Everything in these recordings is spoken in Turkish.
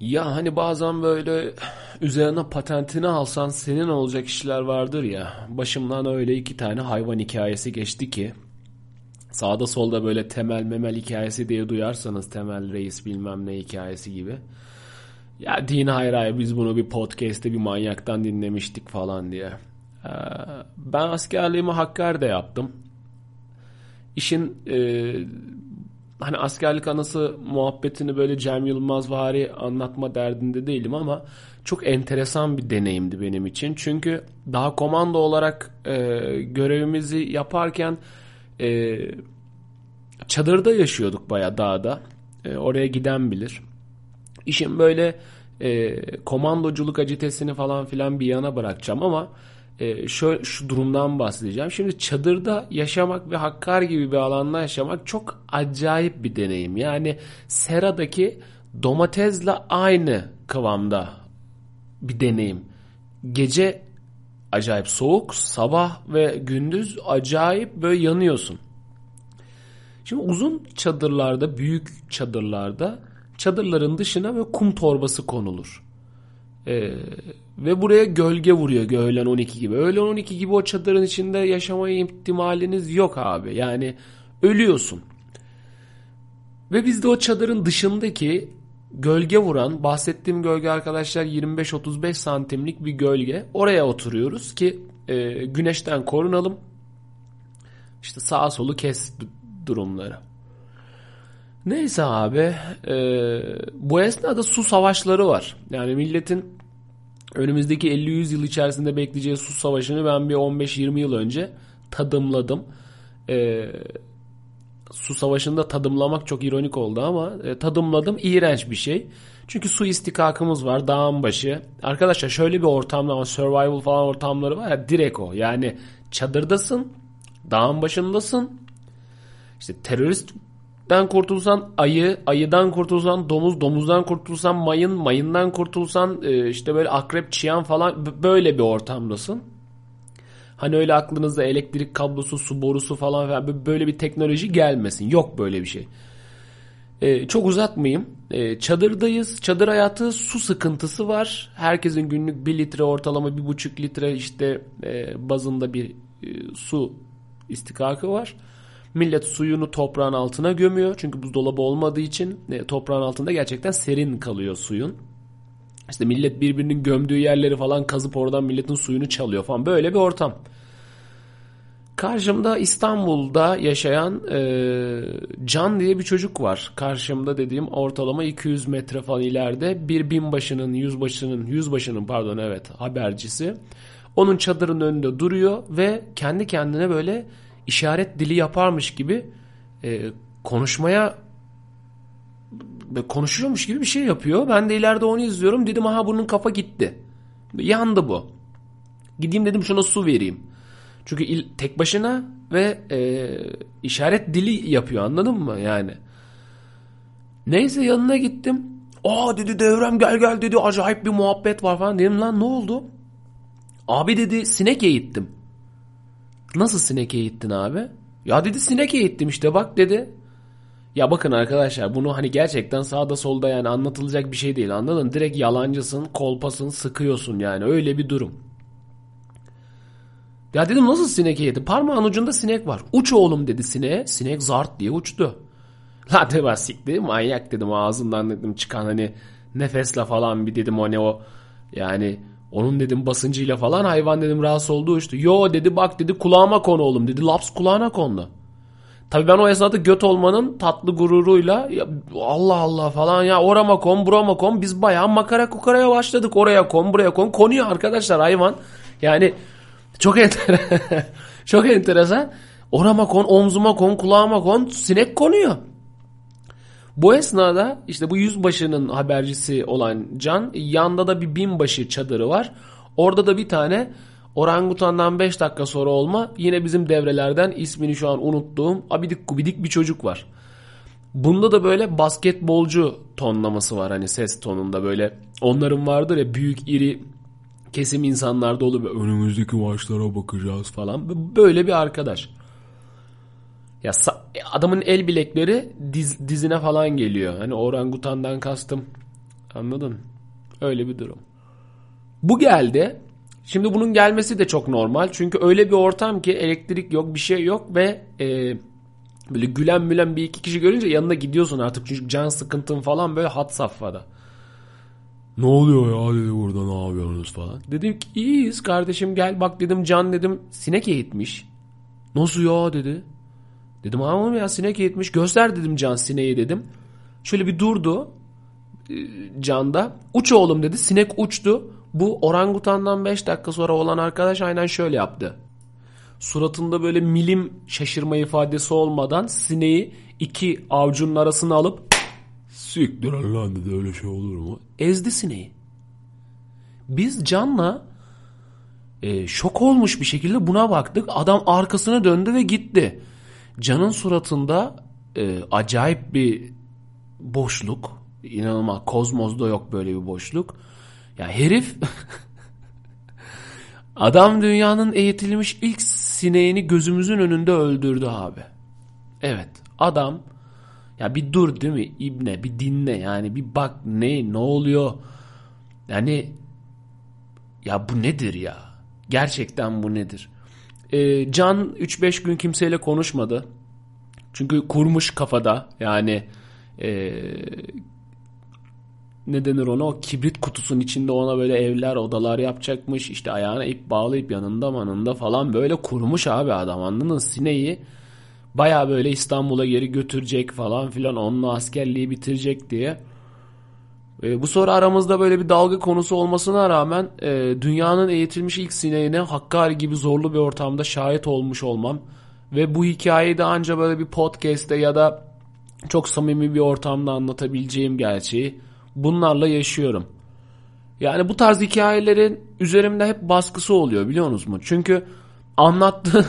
Ya hani bazen böyle üzerine patentini alsan senin olacak işler vardır ya. Başımdan öyle iki tane hayvan hikayesi geçti ki. Sağda solda böyle temel memel hikayesi diye duyarsanız, temel reis bilmem ne hikayesi gibi. Ya din hayır biz bunu bir podcast'te bir manyaktan dinlemiştik falan diye. Ben askerliğimi Hakkari'de yaptım. İşin hani askerlik anası muhabbetini böyle Cem Yılmazvari anlatma derdinde değilim ama çok enteresan bir deneyimdi benim için. Çünkü daha komando olarak görevimizi yaparken çadırda yaşıyorduk, bayağı dağda. Oraya giden bilir. İşin böyle komandoculuk acitesini falan filan bir yana bırakacağım ama şu durumdan bahsedeceğim. Şimdi çadırda yaşamak ve Hakkari gibi bir alanda yaşamak çok acayip bir deneyim. Yani seradaki domatesle aynı kıvamda bir deneyim. Gece acayip soğuk, sabah ve gündüz acayip böyle yanıyorsun. Şimdi uzun çadırlarda, büyük çadırlarda çadırların dışına böyle kum torbası konulur. Ve buraya gölge vuruyor öğlen 12 gibi. Öğlen 12 gibi o çadırın içinde yaşama ihtimaliniz yok abi. Yani ölüyorsun. Ve biz de o çadırın dışındaki gölge vuran, bahsettiğim gölge arkadaşlar 25-35 santimlik bir gölge. Oraya oturuyoruz ki güneşten korunalım. İşte sağa solu kes durumları. Neyse abi, bu esnada su savaşları var. Yani milletin önümüzdeki 50-100 yıl içerisinde bekleyeceği su savaşını ben bir 15-20 yıl önce tadımladım. Su savaşında tadımlamak çok ironik oldu ama tadımladım, iğrenç bir şey. Çünkü su istikakımız var, dağın başı. Arkadaşlar şöyle bir ortamda, survival falan ortamları var ya, direkt o. Yani çadırdasın, dağın başındasın, işte terörist... Den kurtulsan ayı, ayıdan kurtulsan domuz, domuzdan kurtulsan mayın, mayından kurtulsan işte böyle akrep, çiyan falan, böyle bir ortamdasın. Hani öyle aklınıza elektrik kablosu, su borusu falan falan böyle bir teknoloji gelmesin. Yok böyle bir şey. Çok uzatmayayım. Çadırdayız. Çadır hayatı, su sıkıntısı var. Herkesin günlük 1 litre, ortalama 1,5 litre işte bazında bir su istikakı var. Millet suyunu toprağın altına gömüyor. Çünkü buzdolabı olmadığı için toprağın altında gerçekten serin kalıyor suyun. İşte millet birbirinin gömdüğü yerleri falan kazıp oradan milletin suyunu çalıyor falan. Böyle bir ortam. Karşımda İstanbul'da yaşayan Can diye bir çocuk var. Karşımda dediğim ortalama 200 metre falan ileride bir yüzbaşının habercisi. Onun çadırın önünde duruyor ve kendi kendine böyle İşaret dili yaparmış gibi konuşuyormuş gibi bir şey yapıyor. Ben de ileride onu izliyorum. Dedim aha, bunun kafa gitti. Yandı bu. Gideyim dedim şuna su vereyim. Çünkü tek başına ve işaret dili yapıyor, anladın mı yani. Neyse yanına gittim. Aa dedi, devrem gel dedi, acayip bir muhabbet var falan. Dedim lan ne oldu? Abi dedi, sinek eğittim. Nasıl sinek eğittin abi? Ya dedi, sinek eğittim işte bak dedi. Ya bakın arkadaşlar, bunu hani gerçekten sağda solda yani anlatılacak bir şey değil, anladın? Direkt yalancısın, kolpasın, sıkıyorsun yani, öyle bir durum. Ya dedim nasıl sinek eğittin? Parmağın ucunda sinek var. Uç oğlum dedi sineğe. Sinek zart diye uçtu. La de basik değil, manyak dedim, ağzından dedim çıkan hani nefesle falan bir dedim o ne o yani... Onun dedim basıncıyla falan hayvan dedim rahatsız oldu, uçtu. Yo dedi, bak dedi kulağıma konu oğlum dedi. Laps kulağına kondu. Tabii ben o esnada göt olmanın tatlı gururuyla Allah Allah falan ya, orama kon burama kon, biz bayağı makara kukaraya başladık. Oraya kon buraya kon, konuyor arkadaşlar hayvan. Yani çok çok enteresan. Orama kon, omzuma kon, kulağıma kon, sinek konuyor. Bu esnada işte bu yüzbaşının habercisi olan Can, yanda da bir binbaşı çadırı var. Orada da bir tane orangutandan 5 dakika sonra olma, yine bizim devrelerden ismini şu an unuttuğum abidik gubidik bir çocuk var. Bunda da böyle basketbolcu tonlaması var, hani ses tonunda böyle. Onların vardır ya büyük iri kesim insanlarda oluyor. Önümüzdeki maçlara bakacağız falan. Böyle bir arkadaş. Ya adamın el bilekleri dizine falan geliyor. Hani orangutandan kastım Anladın? Öyle bir durum. Bu geldi. Şimdi bunun gelmesi de çok normal. Çünkü öyle bir ortam ki elektrik yok, bir şey yok ve böyle gülen mülen bir iki kişi görünce yanına gidiyorsun artık. Çünkü can sıkıntın falan böyle had safhada. Ne oluyor ya dedi, burada ne yapıyorsunuz falan. Dedim ki iyiyiz kardeşim, gel bak dedim, can dedim sinek eğitmiş. Nasıl ya dedi. Dedim aman ya sinek eğitmiş, göster dedim can sineği dedim. Şöyle bir durdu canda. Uç oğlum dedi, sinek uçtu. Bu orangutandan 5 dakika sonra olan arkadaş aynen şöyle yaptı. Suratında böyle milim şaşırma ifadesi olmadan sineği iki avcunun arasına alıp siktir lan dedi, öyle şey olur mu? Ezdi sineği. Biz canla şok olmuş bir şekilde buna baktık. Adam arkasına döndü ve gitti. Can'ın suratında acayip bir boşluk. İnanılmaz. Kozmos'da yok böyle bir boşluk. Ya herif adam dünyanın eğitilmiş ilk sineğini gözümüzün önünde öldürdü abi. Evet adam ya bir dur değil mi İbne, bir dinle yani, bir bak ne oluyor yani, ya bu nedir ya, gerçekten bu nedir? Can 3-5 gün kimseyle konuşmadı çünkü kurmuş kafada yani ne denir ona, o kibrit kutusunun içinde ona böyle evler odalar yapacakmış işte, ayağına ip bağlayıp yanında manında falan böyle kurmuş abi adam, anladın? Sineği baya böyle İstanbul'a geri götürecek falan filan, onunla askerliği bitirecek diye. Bu soru aramızda böyle bir dalga konusu olmasına rağmen dünyanın eğitilmiş ilk sineğine Hakkari gibi zorlu bir ortamda şahit olmuş olmam ve bu hikayeyi de anca böyle bir podcast'te ya da çok samimi bir ortamda anlatabileceğim gerçeği bunlarla yaşıyorum. Yani bu tarz hikayelerin üzerimde hep baskısı oluyor, biliyorsunuz mu? Çünkü anlattı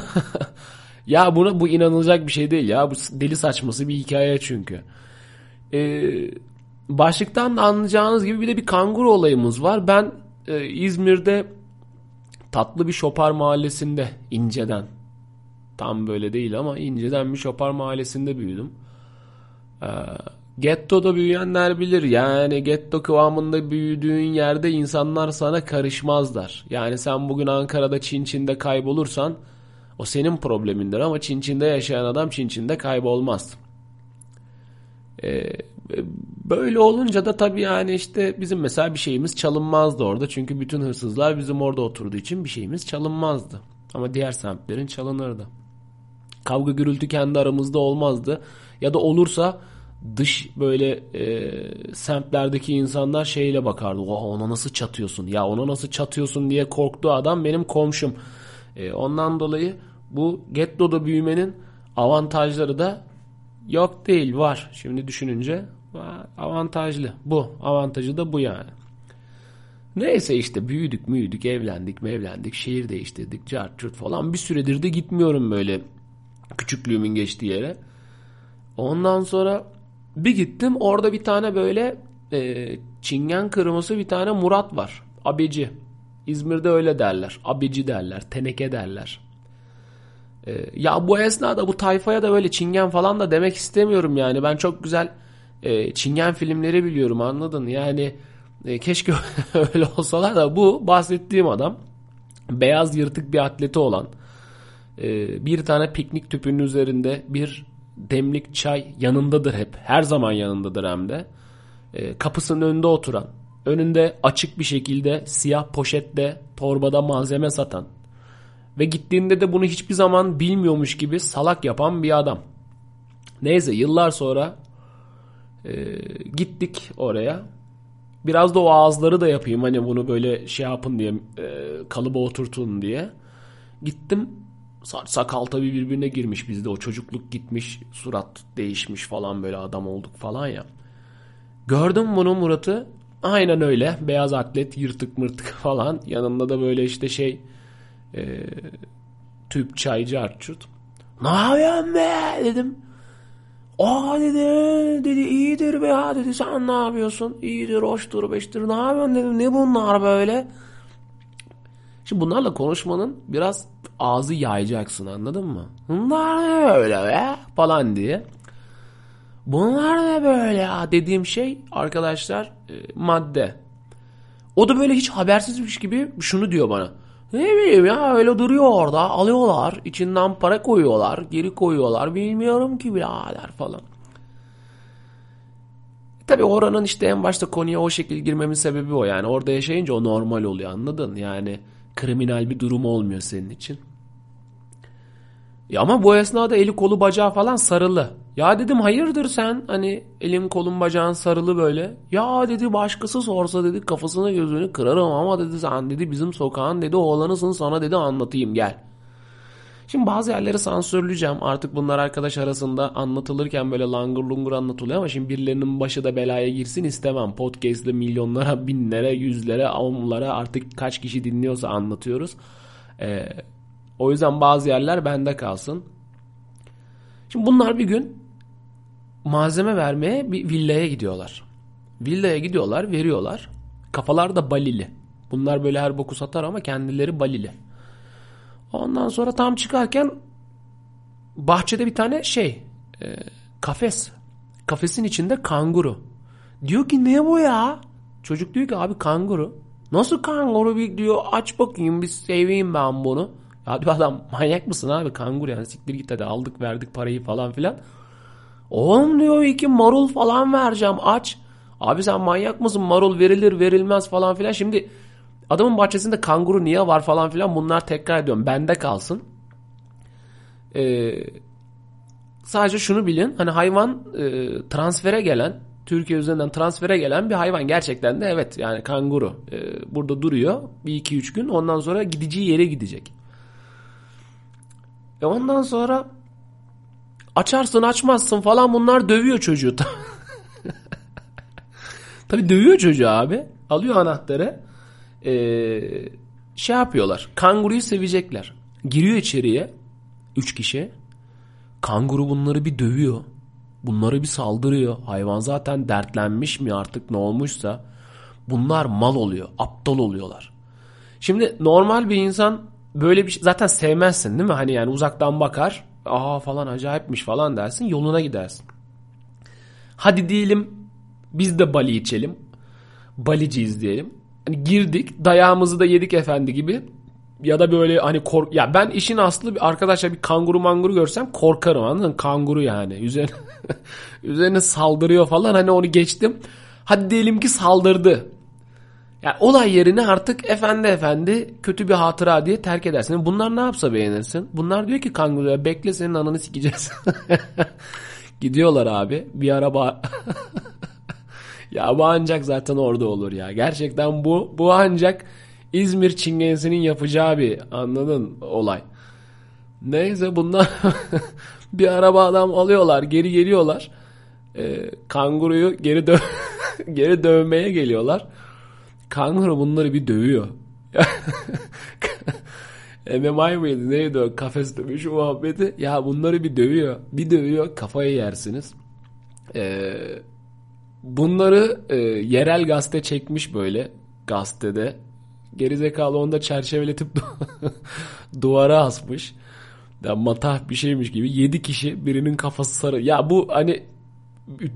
ya bu inanılacak bir şey değil ya. Bu deli saçması bir hikaye çünkü. Başlıktan da anlayacağınız gibi bir de bir kanguru olayımız var. Ben İzmir'de tatlı bir şopar mahallesinde, inceden, tam böyle değil ama inceden bir şopar mahallesinde büyüdüm. Getto'da büyüyenler bilir. Yani getto kıvamında büyüdüğün yerde insanlar sana karışmazlar. Yani sen bugün Ankara'da Çinçin'de kaybolursan o senin problemindir ama Çinçin'de yaşayan adam Çinçin'de kaybolmaz. Böyle olunca da tabii yani işte bizim mesela bir şeyimiz çalınmazdı orada. Çünkü bütün hırsızlar bizim orada oturduğu için bir şeyimiz çalınmazdı. Ama diğer semtlerin çalınırdı. Kavga gürültü kendi aramızda olmazdı. Ya da olursa dış böyle semtlerdeki insanlar şeyle bakardı. Oha, ona nasıl çatıyorsun? Ya ona nasıl çatıyorsun diye korktuğu adam benim komşum. Ondan dolayı bu getto'da büyümenin avantajları da yok değil, var. Şimdi düşününce avantajlı. Bu avantajı da bu yani. Neyse işte büyüdük müydük, evlendik, şehir değiştirdik, cart curt falan. Bir süredir de gitmiyorum böyle küçüklüğümün geçtiği yere. Ondan sonra bir gittim, orada bir tane böyle çingen kırması bir tane Murat var. Abici. İzmir'de öyle derler. Abici derler. Teneke derler. Ya bu esnada bu tayfaya da böyle çingen falan da demek istemiyorum yani. Ben çok güzel çingen filmleri biliyorum, anladın? Yani keşke öyle olsalar da bu bahsettiğim adam beyaz yırtık bir atleti olan, bir tane piknik tüpünün üzerinde bir demlik çay yanındadır hep. Her zaman yanındadır hem de. Kapısının önünde oturan, önünde açık bir şekilde siyah poşetle torbada malzeme satan ve gittiğinde de bunu hiçbir zaman bilmiyormuş gibi salak yapan bir adam. Neyse yıllar sonra gittik oraya. Biraz da o ağızları da yapayım hani bunu böyle şey yapın diye, kalıba oturtun diye. Gittim, sakal tabii birbirine girmiş, bizde o çocukluk gitmiş, surat değişmiş falan, böyle adam olduk falan ya. Gördüm bunu, Murat'ı. Aynen öyle. Beyaz atlet, yırtık mırtık falan. Yanında da böyle işte şey tüp çaycı Arçut. Ne yapıyorsun be dedim. Aa dedi iyidir be ya dedi. Sen ne yapıyorsun? İyidir, hoştur, beştir. Ne yapıyorsun dedim. Ne bunlar böyle? Şimdi bunlarla konuşmanın biraz ağzı yayacaksın, anladın mı? Bunlar öyle be falan diye. bunlar ne böyle ya dediğim şey arkadaşlar madde. O da böyle hiç habersizmiş gibi şunu diyor bana. Ne bileyim ya öyle duruyor orada, alıyorlar içinden para koyuyorlar geri koyuyorlar bilmiyorum ki birader falan. Tabii oranın işte en başta konuya o şekilde girmemin sebebi o yani orada yaşayınca o normal oluyor anladın yani kriminal bir durum olmuyor senin için. Ya ama bu esnada eli kolu bacağı falan sarılı. Ya dedim hayırdır sen hani elim kolum bacağın sarılı böyle. Ya dedi başkası sorsa dedi kafasını gözünü kırarım ama dedi sen dedi bizim sokağın dedi oğlanısın sana dedi anlatayım gel. Şimdi bazı yerleri sansürleyeceğim artık bunlar arkadaş arasında anlatılırken böyle langır lungur anlatılıyor ama şimdi birilerinin başı da belaya girsin istemem. Podcast'le milyonlara, binlere, yüzlere, onlara artık kaç kişi dinliyorsa anlatıyoruz. O yüzden bazı yerler bende kalsın. Şimdi bunlar bir gün malzeme vermeye bir villaya gidiyorlar. Villaya gidiyorlar, veriyorlar. Kafalar da balili. Bunlar böyle her boku satar ama kendileri balili. Ondan sonra tam çıkarken bahçede bir tane kafes. Kafesin içinde kanguru. Diyor ki ne bu ya? Çocuk diyor ki abi kanguru. Nasıl kanguru bir diyor aç bakayım bir seveyim ben bunu. Abi adam manyak mısın abi kanguru yani siktir git hadi aldık verdik parayı falan filan. Oğlum diyor iki marul falan vereceğim aç. Abi sen manyak mısın marul verilir verilmez falan filan. Şimdi adamın bahçesinde kanguru niye var falan filan bunlar tekrar ediyorum bende kalsın. Sadece şunu bilin hani hayvan transfere gelen Türkiye üzerinden transfere gelen bir hayvan gerçekten de evet yani kanguru burada duruyor bir iki üç gün ondan sonra gideceği yere gidecek. Ondan sonra açarsın açmazsın falan bunlar dövüyor çocuğu. Tabii dövüyor çocuğu abi. Alıyor anahtarı. Yapıyorlar. Kanguruyu sevecekler. Giriyor içeriye. 3 kişi. Kanguru bunları bir dövüyor. Bunları bir saldırıyor. Hayvan zaten dertlenmiş mi artık ne olmuşsa. Bunlar mal oluyor. Aptal oluyorlar. Şimdi normal bir insan... Böyle bir şey zaten sevmezsin değil mi? Hani yani uzaktan bakar. Aa falan acayipmiş falan dersin. Yoluna gidersin. Hadi diyelim biz de bali içelim. Baliciyiz diyelim. Hani girdik dayağımızı da yedik efendi gibi. Ya da böyle hani ya ben işin aslı arkadaşlar bir kanguru manguru görsem korkarım anladın mı? Kanguru yani. Üzerine saldırıyor falan hani onu geçtim. Hadi diyelim ki saldırdı. Yani olay yerine artık efendi kötü bir hatıra diye terk edersin. Bunlar ne yapsa beğenirsin? Bunlar diyor ki kanguruya bekle senin ananı sikeceğiz. Gidiyorlar abi bir araba. Ya bu ancak zaten orada olur ya. Gerçekten bu ancak İzmir çingenesinin yapacağı bir anladın olay. Neyse bunlar bir araba adam alıyorlar geri geliyorlar. Kanguruyu geri dövmeye geliyorlar. Kanguru bunları bir dövüyor. MMA mıydı neydi o kafes dövüş muhabbeti. Ya bunları bir dövüyor. Bir dövüyor kafayı yersiniz. Bunları yerel gazete çekmiş böyle gazetede. Gerizekalı onu da çerçeveletip duvara asmış. Ya matah bir şeymiş gibi. 7 kişi birinin kafası sarı. Ya bu hani...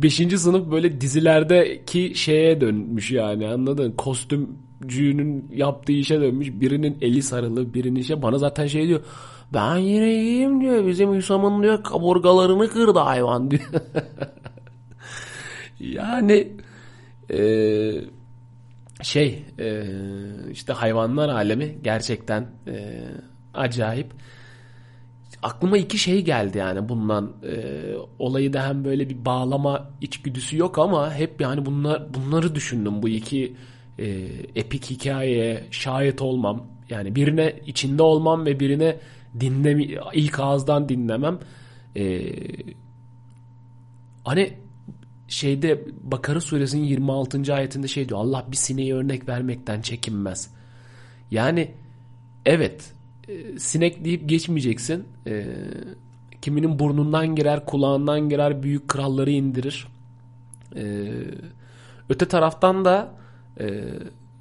5. sınıf böyle dizilerdeki şeye dönmüş yani anladın mı? Kostümcünün yaptığı işe dönmüş. Birinin eli sarılı, birinin şey. Bana zaten şey diyor. Ben yine iyiyim diyor. Bizim Hüsam'ın diyor kaburgalarını kırdı hayvan diyor. Yani işte hayvanlar alemi gerçekten acayip. Aklıma 2 şey geldi yani bundan olayı da hem böyle bir bağlama içgüdüsü yok ama hep yani bunları düşündüm bu 2 epik hikayeye şahit olmam yani birine içinde olmam ve birine ilk ağızdan dinlemem hani şeyde Bakara suresinin 26. ayetinde şey diyor Allah bir sineği örnek vermekten çekinmez yani evet sinek deyip geçmeyeceksin. Kiminin burnundan girer, kulağından girer, büyük kralları indirir. Öte taraftan da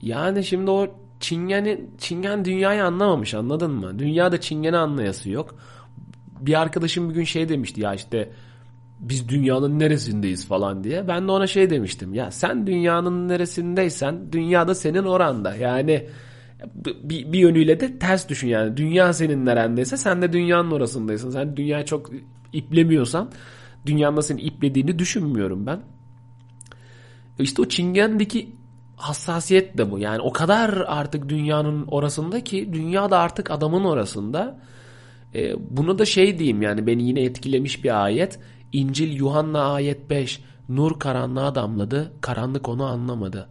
yani şimdi o çingen dünyayı anlamamış anladın mı? Dünyada çingeni anlayası yok. Bir arkadaşım bir gün şey demişti ya işte biz dünyanın neresindeyiz falan diye. Ben de ona şey demiştim. Ya sen dünyanın neresindeysen dünya da senin oranda. Yani bir yönüyle de ters düşün yani. Dünya senin nerendeyse sen de dünyanın orasındaysın. Sen dünyayı çok iplemiyorsan dünyanın da seni iplediğini düşünmüyorum ben. İşte o Çingen'deki hassasiyet de bu. Yani o kadar artık dünyanın orasında ki dünya da artık adamın orasında. Buna da şey diyeyim yani beni yine etkilemiş bir ayet. İncil Yuhanna ayet 5. Nur karanlığa damladı, karanlık onu anlamadı.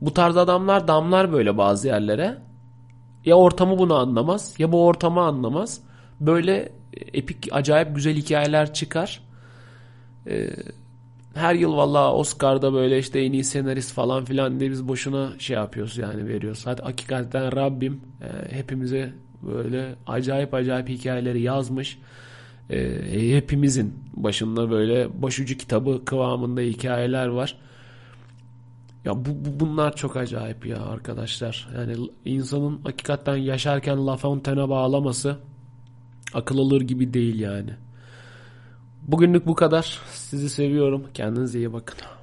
Bu tarz adamlar damlar böyle bazı yerlere. Ya ortamı bunu anlamaz ya bu ortamı anlamaz. Böyle epik acayip güzel hikayeler çıkar. Her yıl valla Oscar'da böyle işte en iyi senarist falan filan diye biz boşuna şey yapıyoruz yani veriyoruz. Hadi hakikaten Rabbim hepimize böyle acayip acayip hikayeleri yazmış. Hepimizin başında böyle başucu kitabı kıvamında hikayeler var. Ya bunlar çok acayip ya arkadaşlar. Yani insanın hakikaten yaşarken La Fontaine'e bağlaması akıl alır gibi değil yani. Bugünlük bu kadar. Sizi seviyorum. Kendinize iyi bakın.